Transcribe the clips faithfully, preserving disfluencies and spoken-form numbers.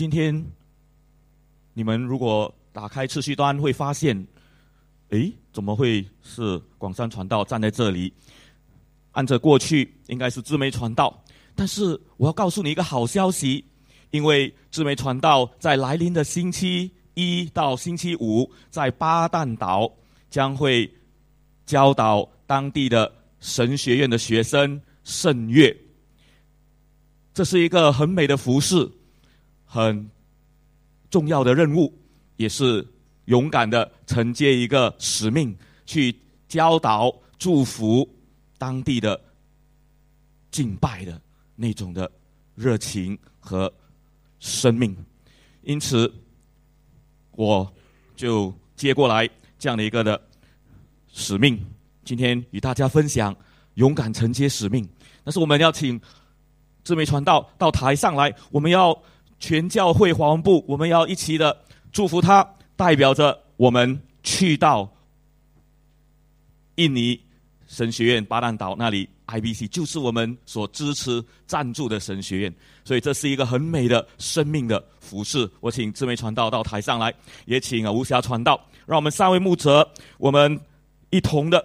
今天你们如果打开次序端会发现，诶，怎么会是广山传道站在这里？按照过去应该是志梅传道，但是我要告诉你一个好消息，因为志梅传道在来临的星期一到星期五在巴淡岛将会教导当地的神学院的学生圣乐。这是一个很美的服事，很重要的任务，也是勇敢的承接一个使命，去教导祝福当地的敬拜的那种的热情和生命。因此我就接过来这样的一个的使命，今天与大家分享勇敢承接使命。但是我们要请志梅传道到台上来，我们要全教会华文部，我们要一起的祝福他，代表着我们去到印尼神学院巴淡岛那里 I B C 就是我们所支持赞助的神学院，所以这是一个很美的生命的服事。我请志梅传道到台上来，也请无暇传道，让我们三位牧者，我们一同的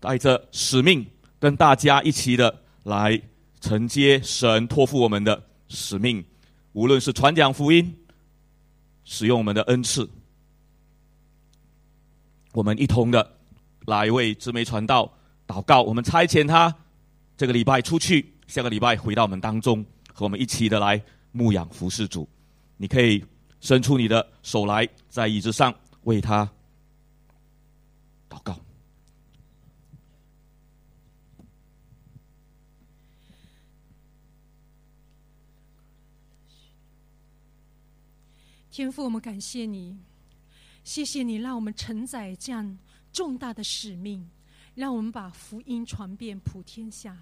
带着使命，跟大家一起的来承接神托付我们的使命，无论是传讲福音，使用我们的恩赐，我们一同的来为志梅传道祷告。我们差遣他这个礼拜出去，下个礼拜回到我们当中，和我们一起的来牧养服侍主。你可以伸出你的手来，在椅子上为他祷告。天父，我们感谢你，谢谢你让我们承载这样重大的使命，让我们把福音传遍普天下。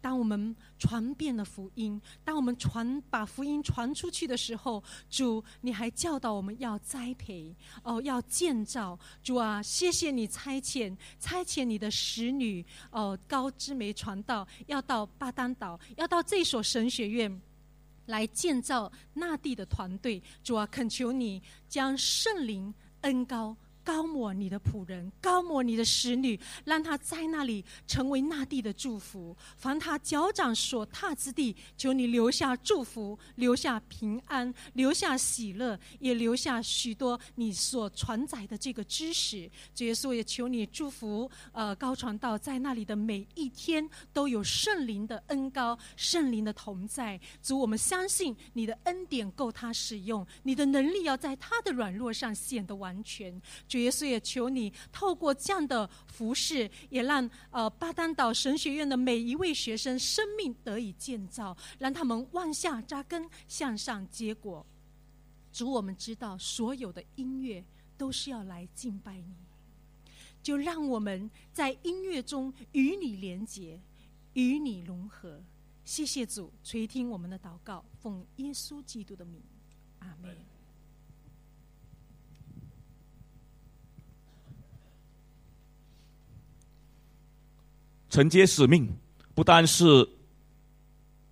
当我们传遍了福音，当我们传把福音传出去的时候，主，你还教导我们要栽培，哦，要建造。主啊，谢谢你差遣差遣你的使女哦高志梅传道，要到巴淡岛，要到这所神学院来建造那地的团队。主啊，恳求你将圣灵恩膏，高抹你的仆人，高抹你的使女，让她在那里成为那地的祝福。凡她脚掌所踏之地，求你留下祝福，留下平安，留下喜乐，也留下许多你所传载的这个知识。主耶稣，也求你祝福呃高传道在那里的每一天都有圣灵的恩膏，圣灵的同在。主，我们相信你的恩典够他使用，你的能力要在他的软弱上显得完全。主耶稣，也求你透过这样的服事，也让呃巴淡岛神学院的每一位学生生命得以建造，让他们往下扎根，向上结果。主，我们知道所有的音乐都是要来敬拜你，就让我们在音乐中与你连结，与你融合。谢谢主垂听我们的祷告，奉耶稣基督的名，阿们。承接使命不单是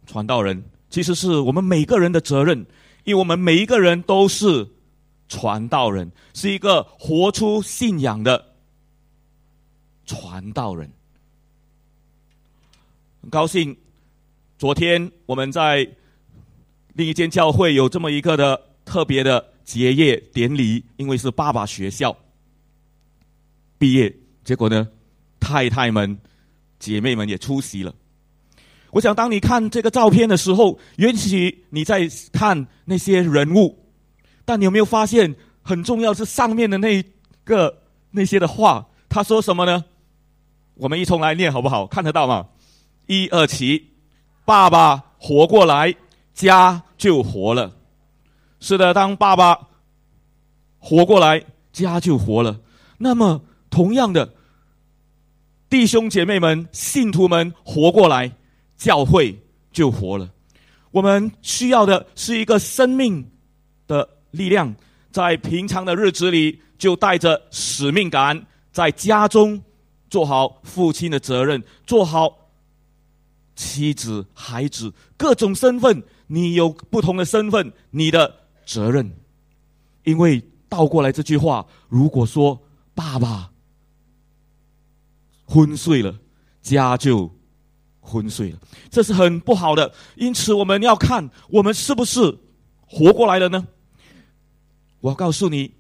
传道人，其实是我们每个人的责任，因为我们每一个人都是传道人，是一个活出信仰的传道人。很高兴昨天我们在另一间教会有这么一个的特别的结业典礼，因为是爸爸学校毕业，结果呢太太们姐妹们也出席了。我想当你看这个照片的时候，也许你在看那些人物，但你有没有发现很重要是上面的那个那些的话，他说什么呢？我们一同来念好不好？看得到吗？一二七，爸爸活过来，家就活了。是的，当爸爸活过来，家就活了。那么同样的，弟兄姐妹们，信徒们活过来，教会就活了。我们需要的是一个生命的力量，在平常的日子里就带着使命感，在家中做好父亲的责任，做好妻子、孩子，各种身份，你有不同的身份，你的责任。因为倒过来这句话，如果说爸爸昏睡了，家就昏睡了，这是很不好的。因此我们要看我们是不是活过来了呢？我告诉你，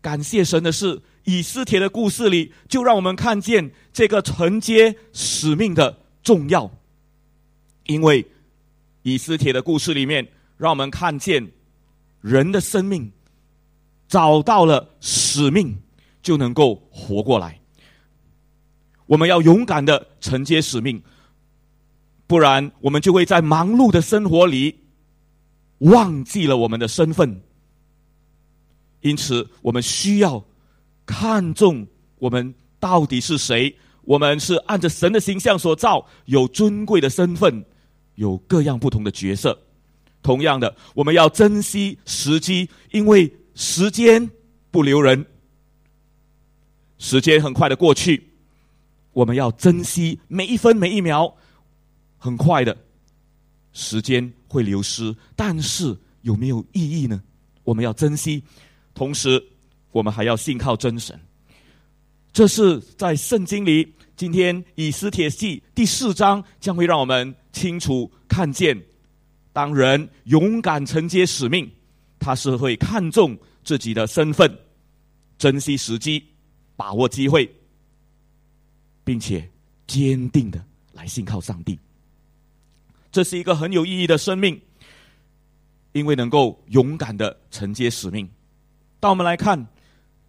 感谢神的是，以斯帖的故事里就让我们看见这个承接使命的重要。因为以斯帖的故事里面让我们看见人的生命找到了使命就能够活过来。我们要勇敢的承接使命，不然我们就会在忙碌的生活里忘记了我们的身份。因此我们需要看重我们到底是谁，我们是按着神的形象所造，有尊贵的身份，有各样不同的角色。同样的，我们要珍惜时机，因为时间不留人，时间很快的过去，我们要珍惜每一分每一秒。很快的时间会流失，但是有没有意义呢？我们要珍惜，同时我们还要信靠真神。这是在圣经里，今天以斯帖记第四章将会让我们清楚看见，当人勇敢承接使命，他是会看重自己的身份，珍惜时机，把握机会，并且坚定的来信靠上帝。这是一个很有意义的生命，因为能够勇敢的承接使命。当我们来看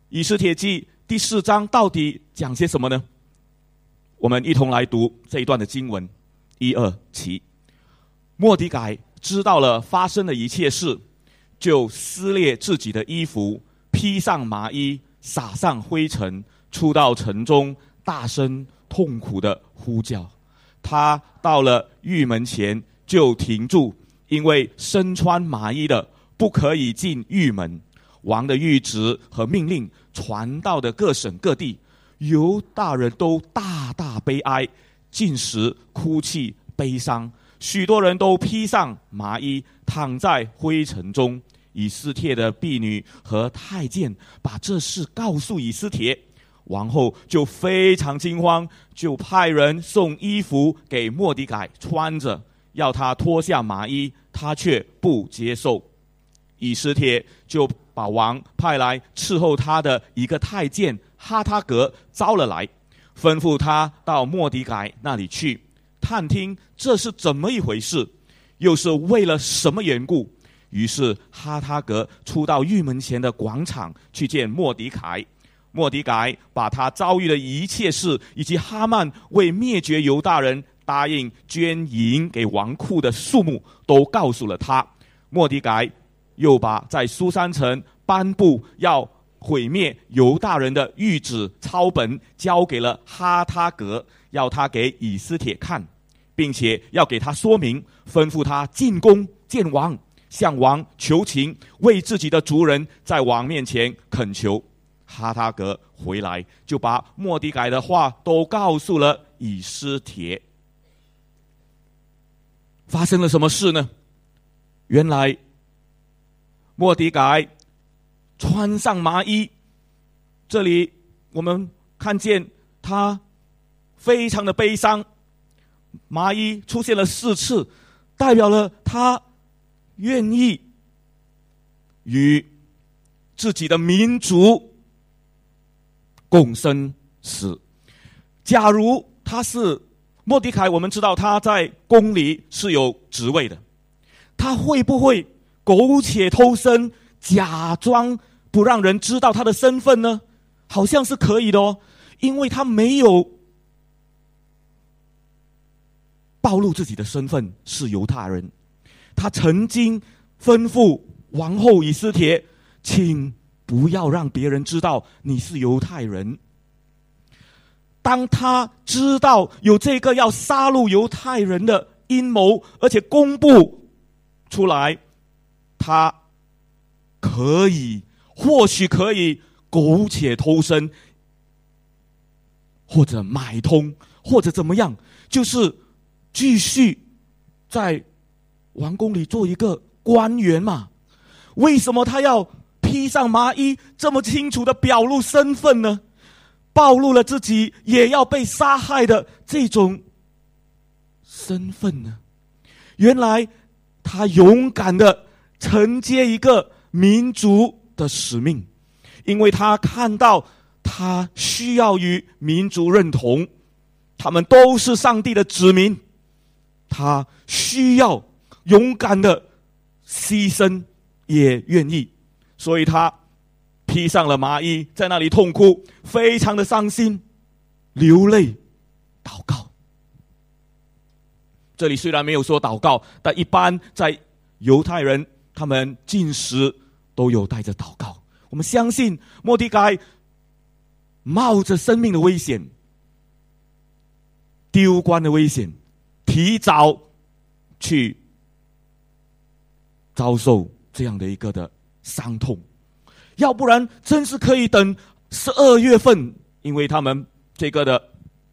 以斯帖记第四章到底讲些什么呢？我们一同来读这一段的经文，一二七。末底改知道了发生的一切事，就撕裂自己的衣服，披上麻衣，撒上灰尘，出到城中，大声痛苦的呼叫。他到了御门前就停住，因为身穿麻衣的不可以进御门。王的谕旨和命令传到的各省各地，犹大人都大大悲哀，进食哭泣悲伤，许多人都披上麻衣，躺在灰尘中。以斯帖的婢女和太监把这事告诉以斯帖，王后就非常惊慌，就派人送衣服给末底改穿着，要他脱下麻衣，他却不接受。以斯帖就把王派来伺候他的一个太监哈塔格招了来，吩咐他到末底改那里去，探听这是怎么一回事，又是为了什么缘故。于是哈塔格出到御门前的广场去见末底改。末底改把他遭遇的一切事，以及哈曼为灭绝犹大人答应捐银给王库的数目，都告诉了他。末底改又把在苏珊城颁布要毁灭犹大人的谕旨抄本交给了哈塔格，要他给以斯帖看，并且要给他说明，吩咐他进宫见王，向王求情，为自己的族人在王面前恳求。哈塔格回来就把末底改的话都告诉了以斯帖。发生了什么事呢？原来末底改穿上麻衣，这里我们看见他非常的悲伤。麻衣出现了四次，代表了他愿意与自己的民族共生死。假如他是末底改，我们知道他在宫里是有职位的，他会不会苟且偷生，假装不让人知道他的身份呢？好像是可以的哦，因为他没有暴露自己的身份是犹太人。他曾经吩咐王后以斯帖，请不要让别人知道你是犹太人。当他知道有这个要杀戮犹太人的阴谋，而且公布出来，他可以，或许可以苟且偷生，或者买通，或者怎么样，就是继续在王宫里做一个官员嘛。为什么他要披上麻衣，这么清楚的表露身份呢？暴露了自己也要被杀害的这种身份呢？原来他勇敢的承接一个民族的使命，因为他看到他需要与民族认同，他们都是上帝的子民，他需要勇敢的牺牲，也愿意，所以他披上了麻衣，在那里痛哭，非常的伤心，流泪祷告。这里虽然没有说祷告，但一般在犹太人他们进食都有带着祷告。我们相信末底改冒着生命的危险，丢官的危险，提早去遭受这样的一个的伤痛，要不然真是可以等十二月份，因为他们这个的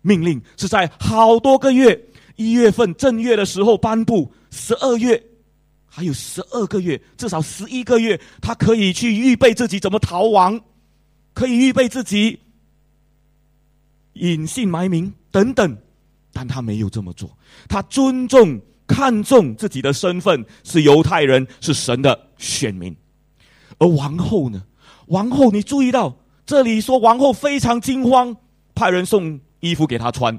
命令是在好多个月，一月份正月的时候颁布，十二月还有十二个月，至少十一个月，他可以去预备自己怎么逃亡，可以预备自己隐姓埋名等等，但他没有这么做，他尊重看重自己的身份，是犹太人，是神的选民。而王后呢？王后，你注意到这里说王后非常惊慌，派人送衣服给她穿。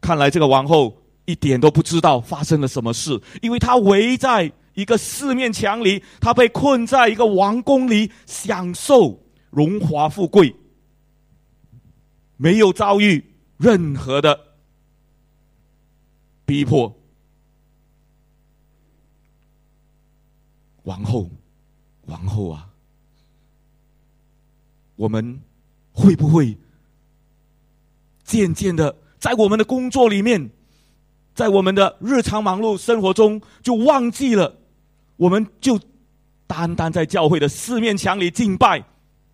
看来这个王后一点都不知道发生了什么事，因为她围在一个四面墙里，她被困在一个王宫里，享受荣华富贵，没有遭遇任何的逼迫。王后，王后啊，我们会不会渐渐的在我们的工作里面，在我们的日常忙碌生活中就忘记了，我们就单单在教会的四面墙里敬拜，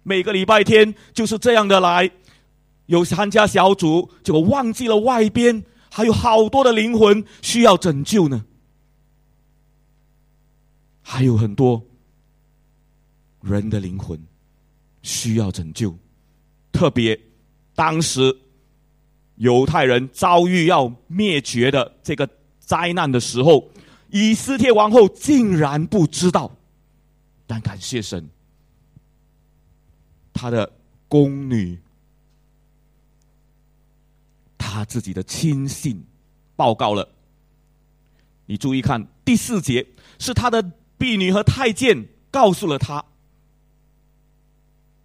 每个礼拜天就是这样的来，有参加小组，就忘记了外边还有好多的灵魂需要拯救呢，还有很多人的灵魂需要拯救。特别当时犹太人遭遇要灭绝的这个灾难的时候，以斯帖王后竟然不知道，但感谢神，她的宫女，他自己的亲信报告了。你注意看第四节，是他的婢女和太监告诉了他。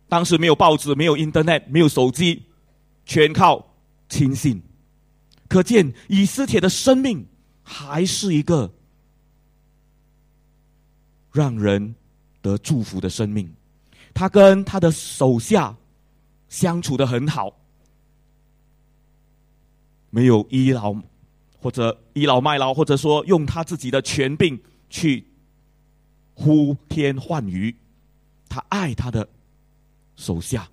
当时没有报纸，没有 internet， 没有手机，全靠亲信。可见以斯帖的生命还是一个让人得祝福的生命。他跟他的手下相处得很好，没有倚老或者倚老卖老，或者说用他自己的权柄去呼天唤雨，他爱他的手下，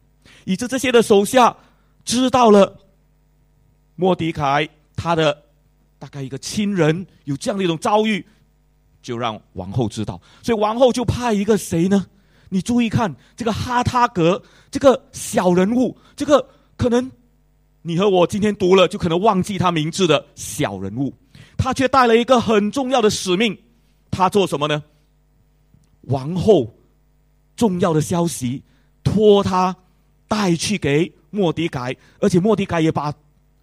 以致这些的手下知道了末底改他的大概一个亲人有这样的一种遭遇，就让王后知道，所以王后就派一个谁呢？你注意看这个哈他格，这个小人物，这个可能你和我今天读了就可能忘记他名字的小人物，他却带了一个很重要的使命。他做什么呢？王后重要的消息托他带去给末底改，而且末底改也把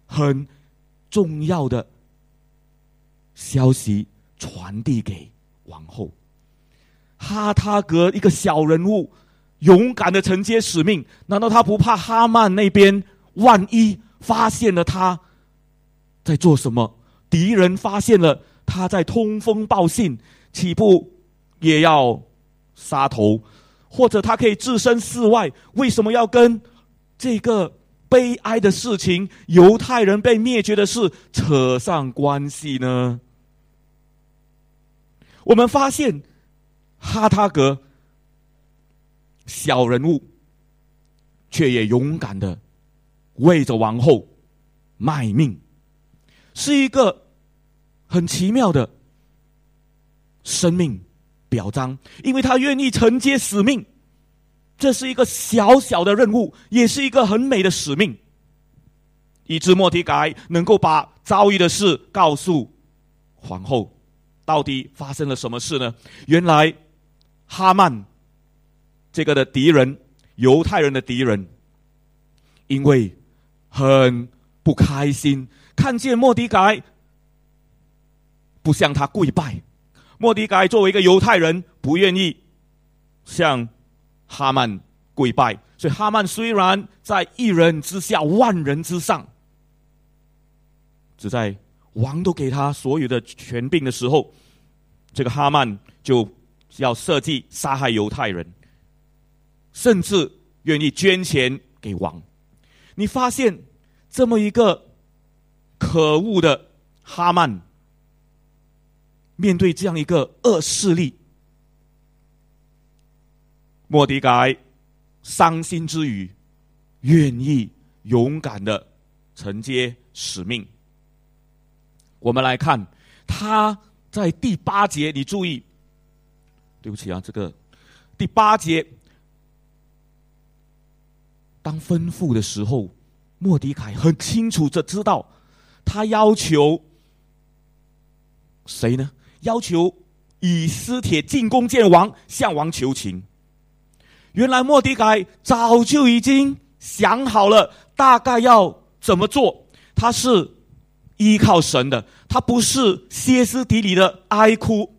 很重要的消息传递给王后。哈他格一个小人物勇敢的承接使命，难道他不怕哈曼那边万一发现了他在做什么，敌人发现了他在通风报信，岂不也要杀头？或者他可以置身事外，为什么要跟这个悲哀的事情，犹太人被灭绝的事扯上关系呢？我们发现哈他格小人物却也勇敢的为着王后卖命，是一个很奇妙的生命表彰，因为他愿意承接使命。这是一个小小的任务，也是一个很美的使命，以致末底改能够把遭遇的事告诉皇后。到底发生了什么事呢？原来哈曼这个的敌人，犹太人的敌人，因为很不开心，看见末底改不向他跪拜，末底改作为一个犹太人，不愿意向哈曼跪拜，所以哈曼虽然在一人之下万人之上，只在王都给他所有的权柄的时候，这个哈曼就要设计杀害犹太人，甚至愿意捐钱给王。你发现这么一个可恶的哈曼，面对这样一个恶势力，末底改伤心之余，愿意勇敢的承接使命。我们来看他在第八节，你注意，对不起啊，这个第八节，当吩咐的时候，末底改很清楚的知道，他要求谁呢？要求以斯帖进宫见王，向王求情。原来末底改早就已经想好了大概要怎么做，他是依靠神的，他不是歇斯底里的哀哭，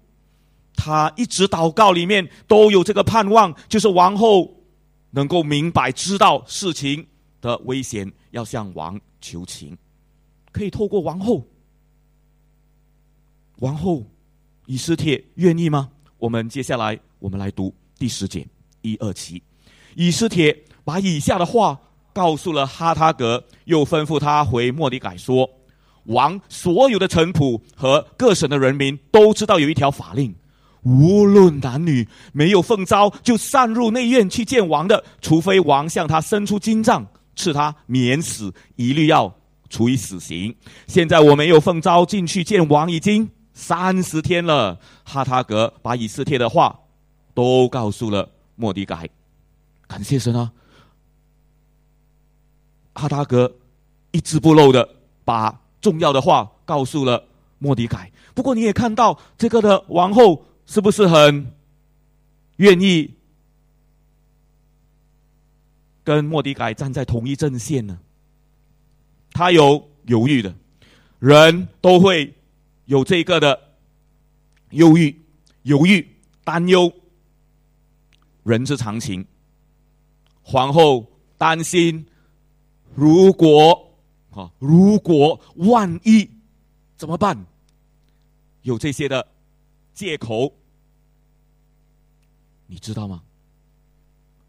他一直祷告里面都有这个盼望，就是王后能够明白知道事情的危险，要向王求情，可以透过王后。王后以斯帖愿意吗？我们接下来我们来读第十节一二七。以斯帖把以下的话告诉了哈他格，又吩咐他回末底改说，王所有的臣仆和各省的人民都知道有一条法令，无论男女，没有奉召就擅入内院去见王的，除非王向他伸出金杖赐他免死，一律要处以死刑。现在我没有奉召进去见王已经三十天了。哈他格把以斯帖的话都告诉了末底改。感谢神啊，哈他格一字不漏的把重要的话告诉了末底改。不过你也看到这个的王后是不是很愿意跟末底改站在同一阵线呢？她有犹豫的，人都会有这个的忧郁、犹豫、担忧，人之常情。皇后担心，如果如果万一怎么办？有这些的借口，你知道吗？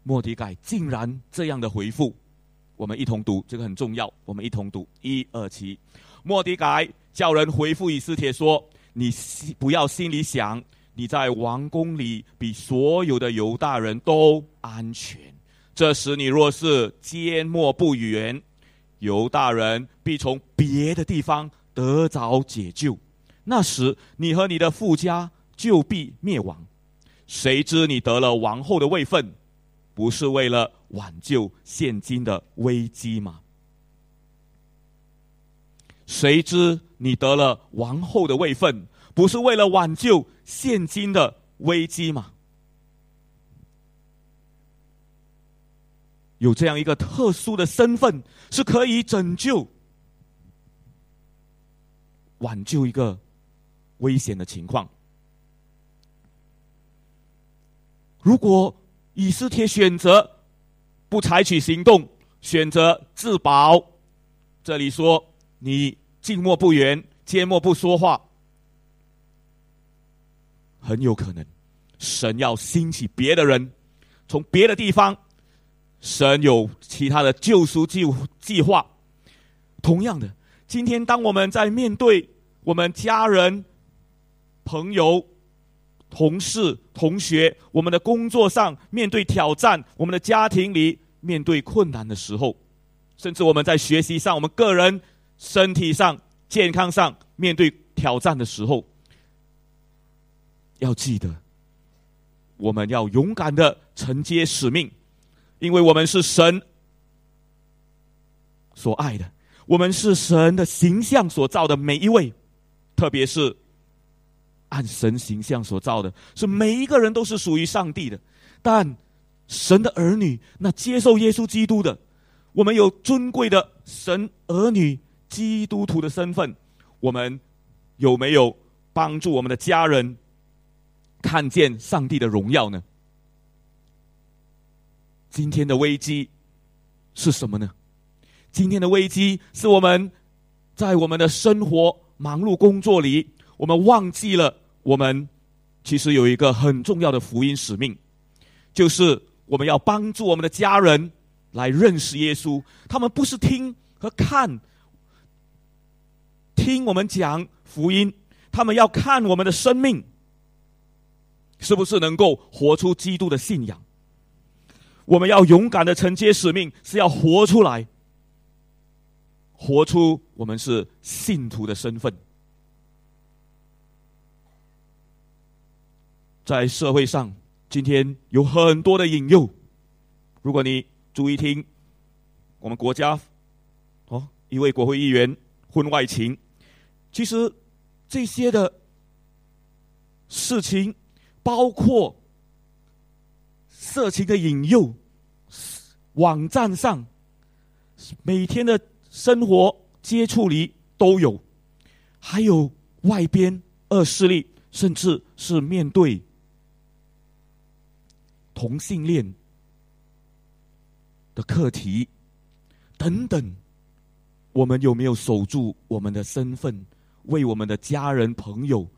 末底改竟然这样的回复，我们一同读，这个很重要，我们一同读一二七。末底改叫人回复以斯帖说：“你不要心里想，你在王宫里比所有的犹大人都安全。这时你若是缄默不言，犹大人必从别的地方得着解救，那时你和你的父家就必灭亡。谁知你得了王后的位分，不是为了挽救现今的危机吗？谁知你得了王后的位分，不是为了挽救现今的危机吗？”有这样一个特殊的身份，是可以拯救、挽救一个危险的情况。如果以斯帖选择不采取行动，选择自保，这里说你静默不言，缄默不说话，很有可能神要兴起别的人，从别的地方，神有其他的救赎计划。同样的，今天当我们在面对我们家人、朋友、同事、同学，我们的工作上面对挑战，我们的家庭里面对困难的时候，甚至我们在学习上，我们个人身体上、健康上面对挑战的时候，要记得我们要勇敢的承接使命，因为我们是神所爱的，我们是神的形象所造的每一位，特别是按神形象所造的，是每一个人都是属于上帝的。但神的儿女，那接受耶稣基督的，我们有尊贵的神儿女基督徒的身份，我们有没有帮助我们的家人看见上帝的荣耀呢？今天的危机是什么呢？今天的危机是我们在我们的生活忙碌工作里，我们忘记了我们其实有一个很重要的福音使命，就是我们要帮助我们的家人来认识耶稣。他们不是听和看听我们讲福音，他们要看我们的生命是不是能够活出基督的信仰。我们要勇敢的承接使命，是要活出来，活出我们是信徒的身份。在社会上，今天有很多的引诱。如果你注意听，我们国家哦，一位国会议员婚外情，其实这些的事情，包括色情的引诱，网站上每天的生活接触里都有，还有外边恶势力，甚至是面对同性恋的课题等等。我们有没有守住我们的身份，为我们的家人朋友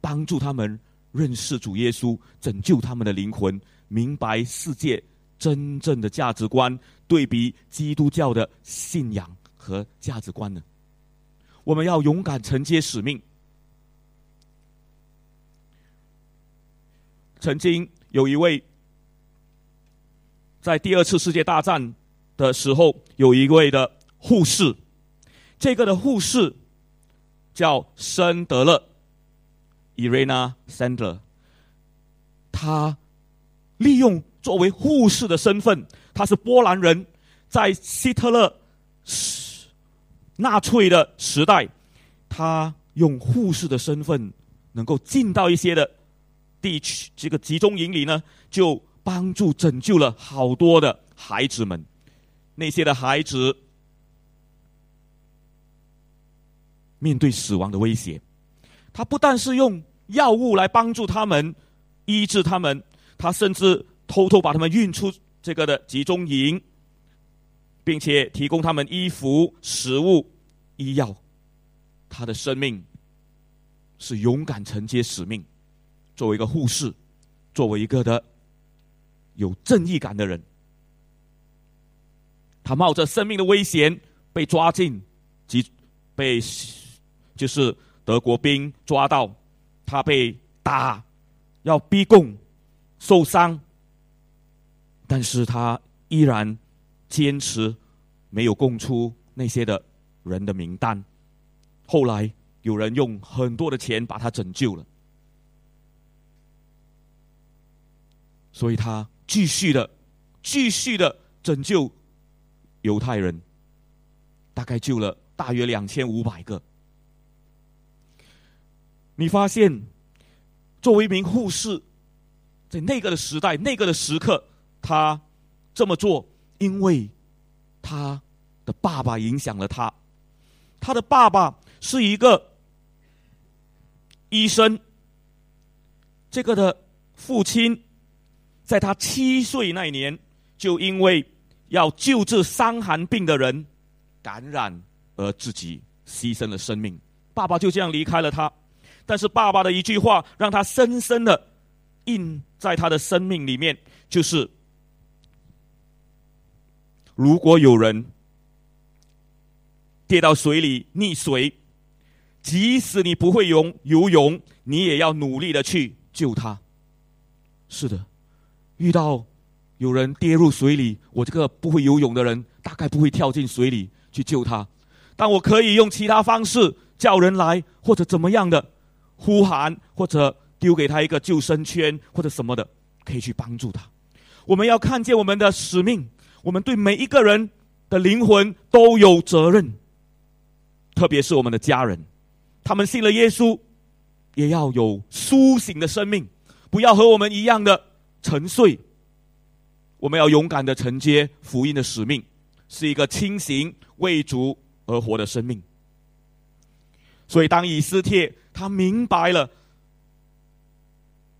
帮助他们认识主耶稣，拯救他们的灵魂，明白世界真正的价值观，对比基督教的信仰和价值观呢？我们要勇敢承接使命。曾经有一位在第二次世界大战的时候，有一位的护士，这个的护士叫申德勒 Irena Sandler， 她利用作为护士的身份，她是波兰人，在希特勒纳粹的时代，她用护士的身份能够进到一些的地区这个集中营里呢，就帮助拯救了好多的孩子们。那些的孩子面对死亡的威胁，他不但是用药物来帮助他们医治他们，他甚至偷偷把他们运出这个的集中营，并且提供他们衣服、食物、医药。他的生命是勇敢承接使命，作为一个护士，作为一个的有正义感的人，他冒着生命的危险被抓进，及被就是德国兵抓到，他被打，要逼供，受伤，但是他依然坚持，没有供出那些的人的名单。后来有人用很多的钱把他拯救了，所以他继续的继续的拯救犹太人，大概救了大约两千五百个。你发现作为一名护士，在那个的时代，那个的时刻，他这么做，因为他的爸爸影响了他。他的爸爸是一个医生，这个的父亲在他七岁那一年，就因为要救治伤寒病的人感染而自己牺牲了生命。爸爸就这样离开了他，但是爸爸的一句话让他深深的印在他的生命里面，就是如果有人跌到水里溺水，即使你不会游游泳，你也要努力的去救他。是的，遇到有人跌入水里，我这个不会游泳的人大概不会跳进水里去救他，但我可以用其他方式叫人来，或者怎么样的呼喊，或者丢给他一个救生圈或者什么的，可以去帮助他。我们要看见我们的使命，我们对每一个人的灵魂都有责任，特别是我们的家人，他们信了耶稣，也要有苏醒的生命，不要和我们一样的沉睡。我们要勇敢的承接福音的使命，是一个清醒为主而活的生命。所以当以斯帖他明白了，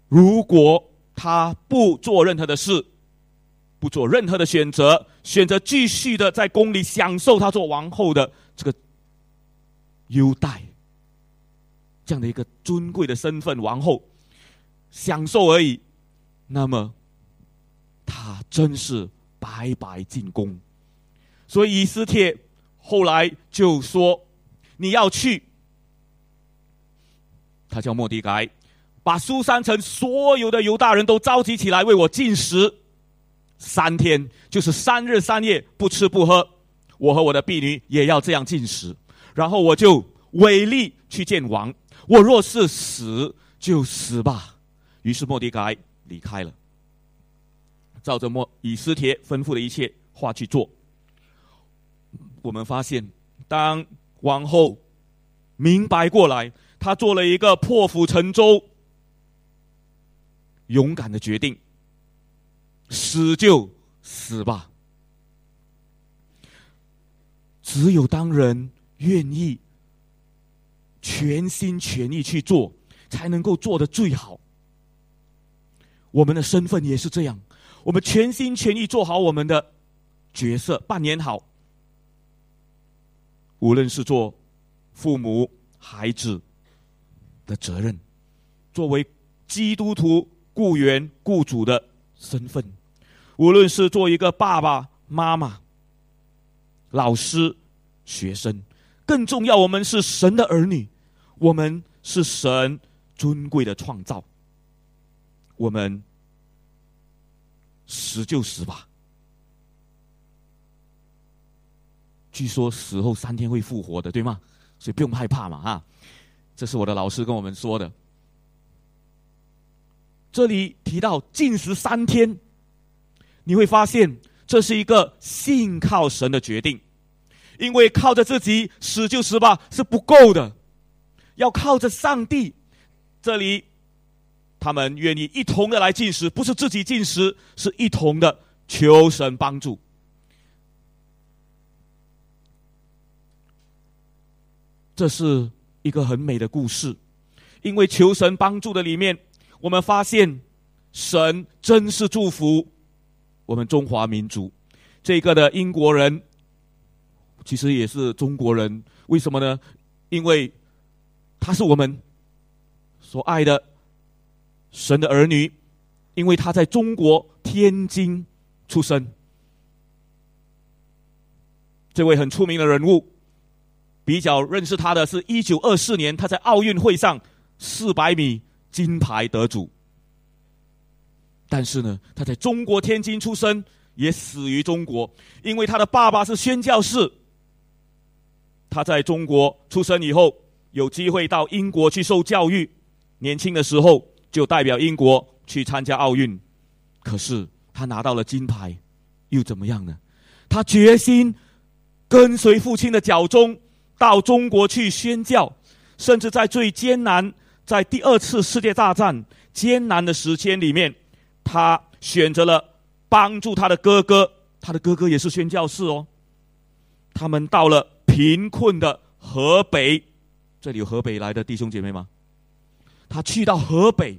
如果他不做任何的事，不做任何的选择，选择继续的在宫里享受他做王后的这个优待，这样的一个尊贵的身份，王后享受而已，那么他真是白白进宫。所以以斯帖后来就说，你要去，他叫末底改，把苏珊城所有的犹大人都召集起来，为我禁食三天，就是三日三夜不吃不喝，我和我的婢女也要这样禁食，然后我就违例去见王，我若是死就死吧。于是末底改离开了，照着以斯帖吩咐的一切话去做。我们发现当王后明白过来，她做了一个破釜沉舟勇敢的决定，死就死吧。只有当人愿意全心全意去做，才能够做得最好。我们的身份也是这样，我们全心全意做好我们的角色，扮演好，无论是做父母孩子的责任，作为基督徒雇员雇主的身份，无论是做一个爸爸妈妈、老师学生，更重要，我们是神的儿女，我们是神尊贵的创造，我们死就死吧。据说死后三天会复活的，对吗？所以不用害怕嘛，啊，这是我的老师跟我们说的。这里提到禁食三天，你会发现这是一个信靠神的决定，因为靠着自己死就死吧是不够的，要靠着上帝。这里他们愿意一同的来禁食，不是自己禁食，是一同的求神帮助。这是一个很美的故事，因为求神帮助的里面，我们发现神真是祝福我们中华民族。这个的英国人其实也是中国人，为什么呢？因为他是我们所爱的神的儿女，因为他在中国天津出生。这位很出名的人物，比较认识他的是一九二四年他在奥运会上四百米金牌得主，但是呢，他在中国天津出生，也死于中国，因为他的爸爸是宣教士。他在中国出生以后，有机会到英国去受教育，年轻的时候就代表英国去参加奥运，可是他拿到了金牌又怎么样呢？他决心跟随父亲的脚踪到中国去宣教，甚至在最艰难，在第二次世界大战艰难的时间里面，他选择了帮助他的哥哥，他的哥哥也是宣教士哦。他们到了贫困的河北，这里有河北来的弟兄姐妹吗？他去到河北，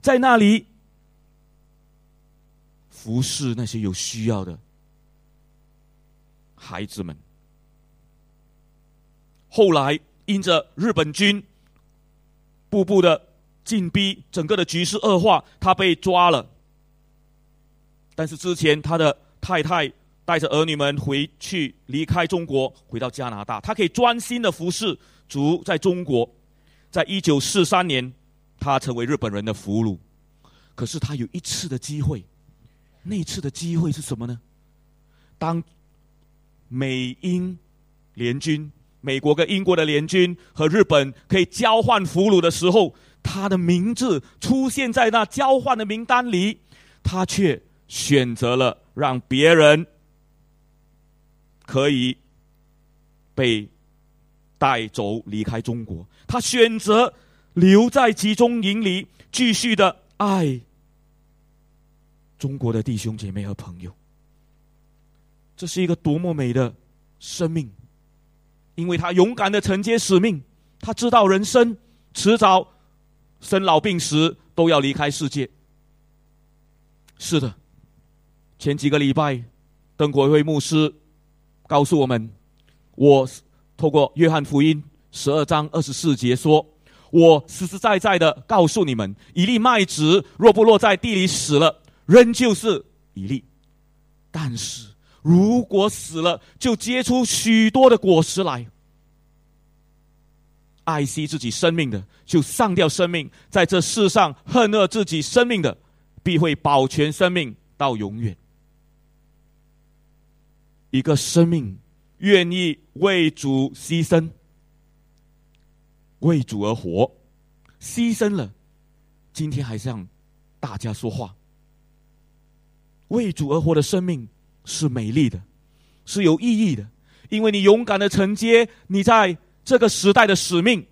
在那里服侍那些有需要的孩子们。后来因着日本军步步的进逼，整个的局势恶化，他被抓了。但是之前他的太太带着儿女们回去，离开中国回到加拿大，他可以专心的服侍主在中国。在一九四三年他成为日本人的俘虏，可是他有一次的机会，那次的机会是什么呢？当美英联军，美国跟英国的联军和日本可以交换俘虏的时候，他的名字出现在那交换的名单里，他却选择了让别人可以被带走离开中国，他选择留在集中营里继续的爱中国的弟兄姐妹和朋友。这是一个多么美的生命，因为他勇敢的承接使命，他知道人生迟早生老病死都要离开世界。是的，前几个礼拜邓国辉牧师告诉我们，我透过约翰福音十二章二十四节说，我实实在在的告诉你们，一粒麦子若不落在地里死了，仍旧是一粒，但是如果死了，就结出许多的果实来。爱惜自己生命的，就丧掉生命；在这世上恨恶自己生命的，必会保全生命到永远。一个生命愿意为主牺牲，为主而活，牺牲了，今天还向大家说话。为主而活的生命是美丽的，是有意义的，因为你勇敢的承接你在这个时代的使命。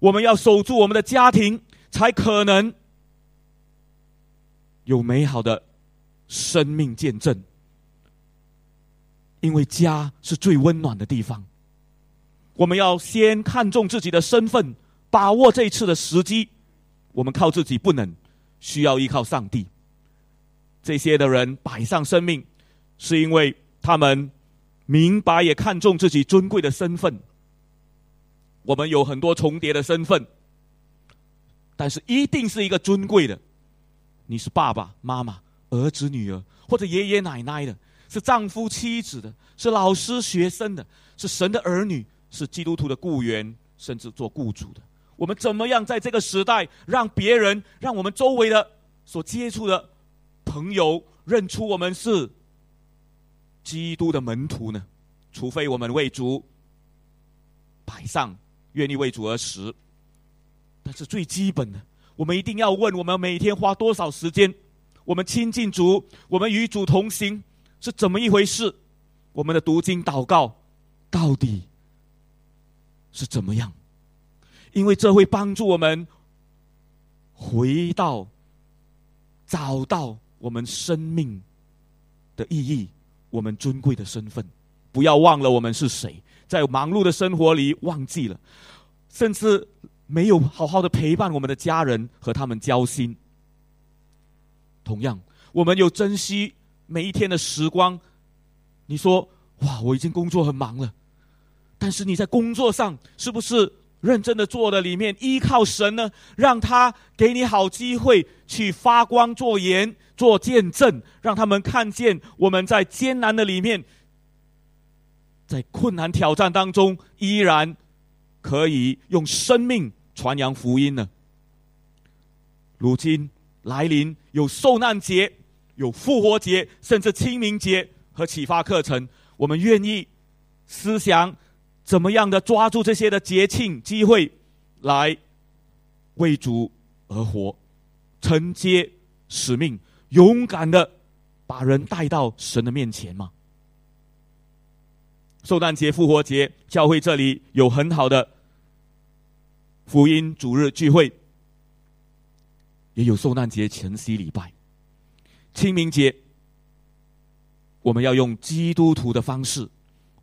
我们要守住我们的家庭，才可能有美好的生命见证，因为家是最温暖的地方。我们要先看重自己的身份，把握这一次的时机。我们靠自己不能，需要依靠上帝。这些的人摆上生命，是因为他们明白也看重自己尊贵的身份。我们有很多重叠的身份，但是一定是一个尊贵的。你是爸爸妈妈、儿子女儿，或者爷爷奶奶的，是丈夫妻子的，是老师学生的，是神的儿女，是基督徒的雇员，甚至做雇主的。我们怎么样在这个时代让别人，让我们周围的所接触的朋友认出我们是基督的门徒呢？除非我们为主摆上，愿意为主而死。但是最基本的，我们一定要问，我们每天花多少时间，我们亲近主，我们与主同行是怎么一回事，我们的读经祷告到底是怎么样。因为这会帮助我们回到，找到我们生命的意义，我们尊贵的身份。不要忘了我们是谁，在忙碌的生活里忘记了，甚至没有好好的陪伴我们的家人，和他们交心。同样，我们有珍惜每一天的时光。你说，哇，我已经工作很忙了，但是你在工作上是不是认真的做的里面依靠神呢？让他给你好机会去发光做盐做见证，让他们看见我们在艰难的里面，在困难挑战当中依然可以用生命传扬福音呢。如今来临有受难节，有复活节，甚至清明节和启发课程，我们愿意思想怎么样的抓住这些的节庆机会来为主而活，承接使命，勇敢的把人带到神的面前嘛。受难节、复活节，教会这里有很好的福音主日聚会，也有受难节晨曦礼拜。清明节我们要用基督徒的方式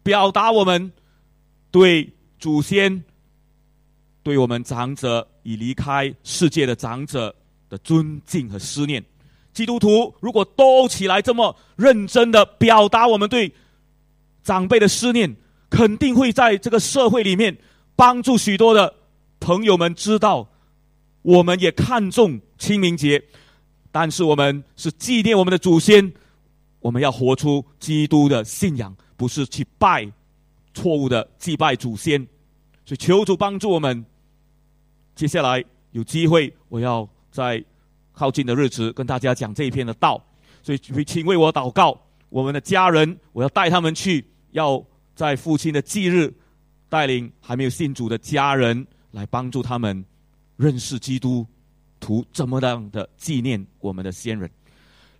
表达我们对祖先，对我们长者，已离开世界的长者的尊敬和思念。基督徒如果都起来这么认真的表达我们对长辈的思念，肯定会在这个社会里面帮助许多的朋友们知道我们也看重清明节，但是我们是纪念我们的祖先。我们要活出基督的信仰，不是去拜错误的祭拜祖先。所以求主帮助我们。接下来有机会，我要在靠近的日子跟大家讲这一篇的道，所以请为我祷告。我们的家人，我要带他们去，要在父亲的忌日带领还没有信主的家人，来帮助他们认识基督徒，怎么样的纪念我们的先人。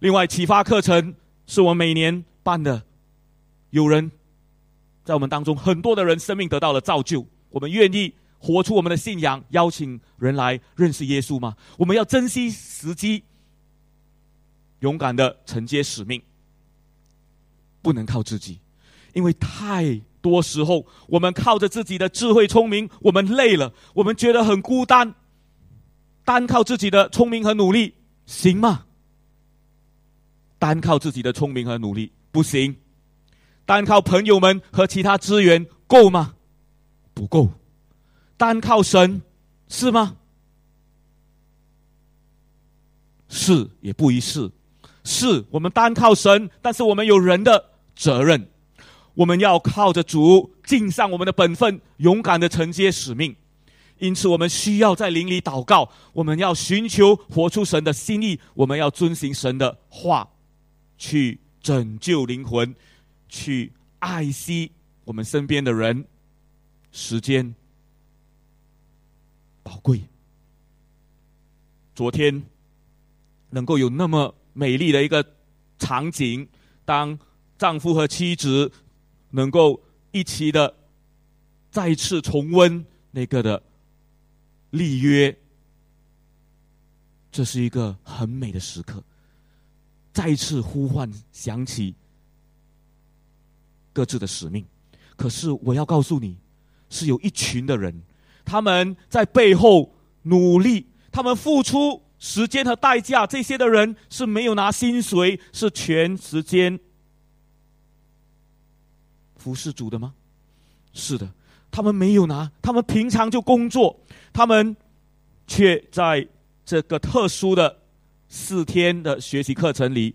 另外启发课程是我们每年办的，有人在我们当中，很多的人生命得到了造就，我们愿意活出我们的信仰，邀请人来认识耶稣吗？我们要珍惜时机，勇敢的承接使命，不能靠自己，因为太多时候我们靠着自己的智慧聪明，我们累了，我们觉得很孤单，单靠自己的聪明和努力行吗？单靠自己的聪明和努力不行，单靠朋友们和其他资源够吗？不够。单靠神是吗？是也不一是。是我们单靠神，但是我们有人的责任，我们要靠着主尽上我们的本分，勇敢的承接使命。因此我们需要在灵里祷告，我们要寻求活出神的心意，我们要遵行神的话，去拯救灵魂，去爱惜我们身边的人。时间宝贵，昨天能够有那么美丽的一个场景，当丈夫和妻子能够一起的再次重温那个的立约，这是一个很美的时刻，再次呼唤想起各自的使命。可是我要告诉你，是有一群的人，他们在背后努力，他们付出时间和代价，这些的人是没有拿薪水，是全时间服侍主的吗？是的，他们没有拿，他们平常就工作，他们却在这个特殊的四天的学习课程里，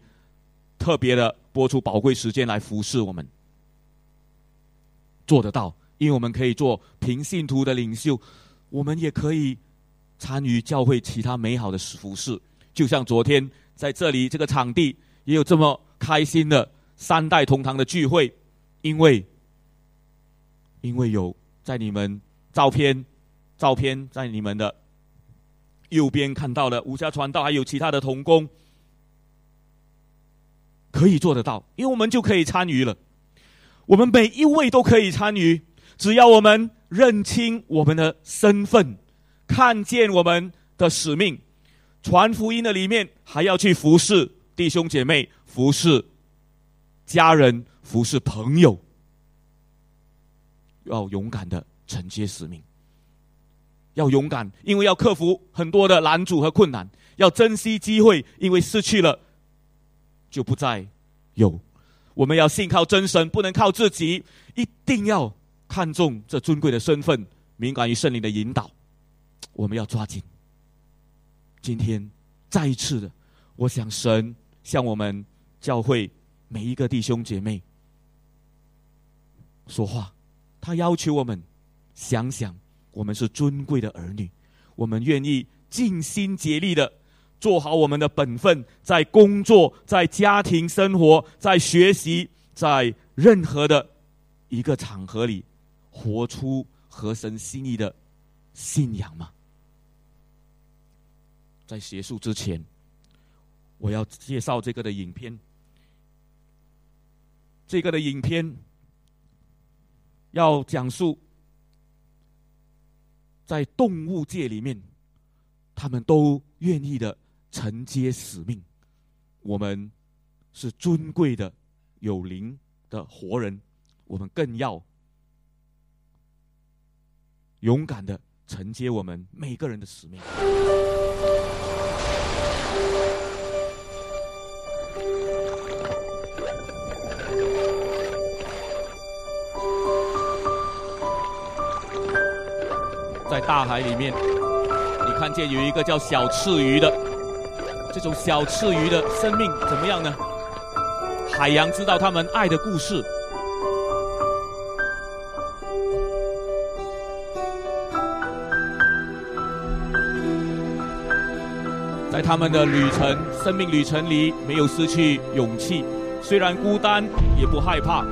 特别的拨出宝贵时间来服侍我们。做得到，因为我们可以做平信徒的领袖，我们也可以参与教会其他美好的服事。就像昨天在这里这个场地也有这么开心的三代同堂的聚会，因为因为有在你们照片照片在你们的右边看到的吴家传道还有其他的同工，可以做得到，因为我们就可以参与了，我们每一位都可以参与，只要我们认清我们的身份，看见我们的使命，传福音的里面还要去服侍弟兄姐妹，服侍家人，服侍朋友，要勇敢的承接使命，要勇敢，因为要克服很多的拦阻和困难，要珍惜机会，因为失去了就不再有。我们要信靠真神，不能靠自己，一定要看重这尊贵的身份，敏感于圣灵的引导，我们要抓紧。今天再一次的，我想神向我们教会每一个弟兄姐妹说话，他要求我们想想我们是尊贵的儿女，我们愿意尽心竭力的做好我们的本分，在工作，在家庭生活，在学习，在任何的一个场合里，活出合神心意的信仰吗？在结束之前，我要介绍这个的影片。这个的影片要讲述在动物界里面，他们都愿意的承接使命。我们是尊贵的有灵的活人，我们更要勇敢的承接我们每个人的使命。在大海里面，你看见有一个叫小赤鱼的，这种小赤鱼的生命怎么样呢？海洋知道他们爱的故事，在他们的旅程，生命旅程里没有失去勇气，虽然孤单也不害怕。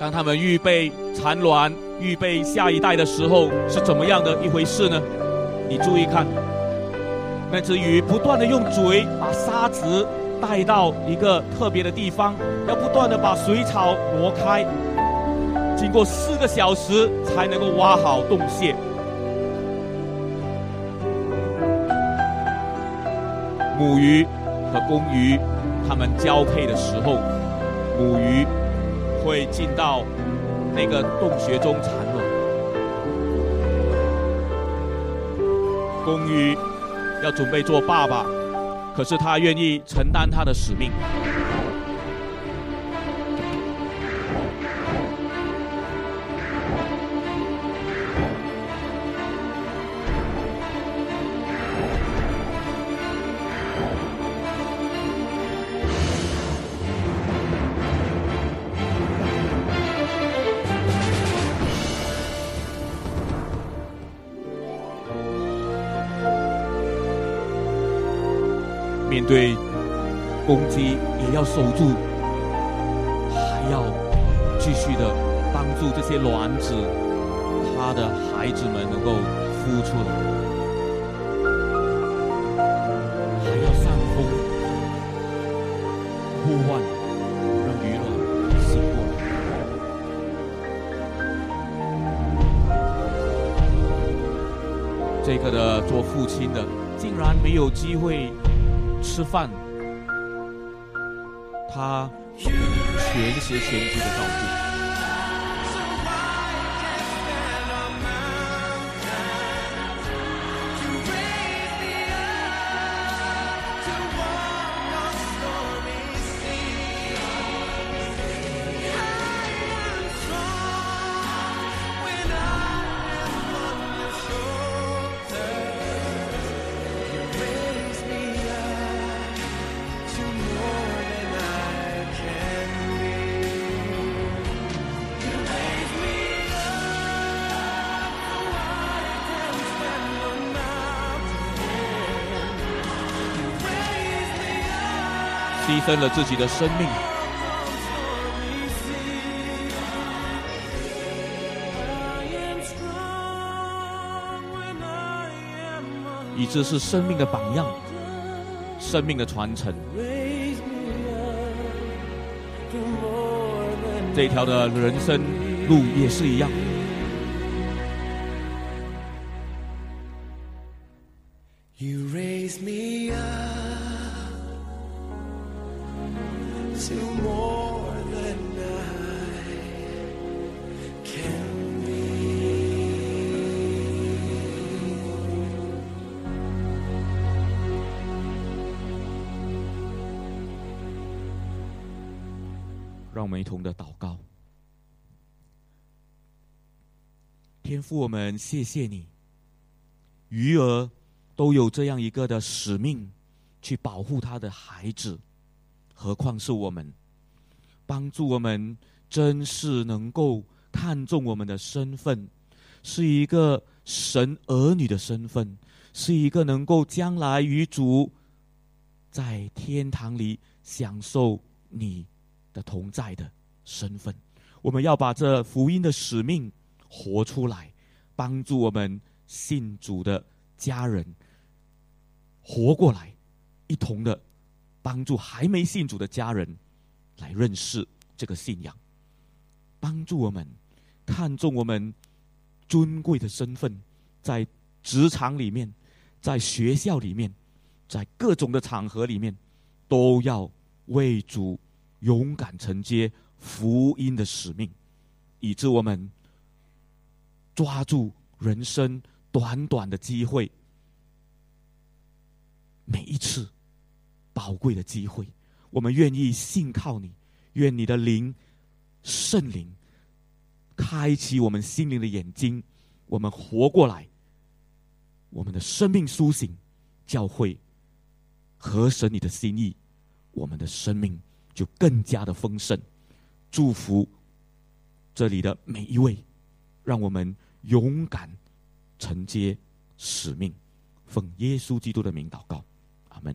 当他们预备产卵，预备下一代的时候，是怎么样的一回事呢？你注意看，那只鱼不断的用嘴把沙子带到一个特别的地方，要不断的把水草挪开，经过四个小时才能够挖好洞穴。 母鱼和公鱼，它们交配的时候，母鱼会进到那个洞穴中产卵，公鱼要准备做爸爸，可是它愿意承担它的使命。面对攻击，也要守住，还要继续的帮助这些卵子，它的孩子们能够孵出来，还要上风呼唤，让鱼卵醒过来。这个的做父亲的，竟然没有机会 吃饭，他全心全意的照顾，牺牲了自己的生命，以致是生命的榜样，生命的传承。这条的人生路也是一样。 让我们一同的祷告，天父，我们谢谢你，鱼儿都有这样一个的使命，去保护他的孩子，何况是我们，帮助我们真是能够看重我们的身份，是一个神儿女的身份，是一个能够将来与主在天堂里享受你 的同在的身份，我们要把这福音的使命活出来，帮助我们信主的家人活过来，一同的帮助还没信主的家人来认识这个信仰，帮助我们看重我们尊贵的身份，在职场里面，在学校里面，在各种的场合里面，都要为主 勇敢承接福音的使命，以致我们抓住人生短短的机会，每一次宝贵的机会，我们愿意信靠你，愿你的灵、圣灵开启我们心灵的眼睛，我们活过来，我们的生命苏醒，教会合神你的心意，我们的生命 就更加的丰盛，祝福这里的每一位，让我们勇敢承接使命，奉耶稣基督的名祷告，阿门。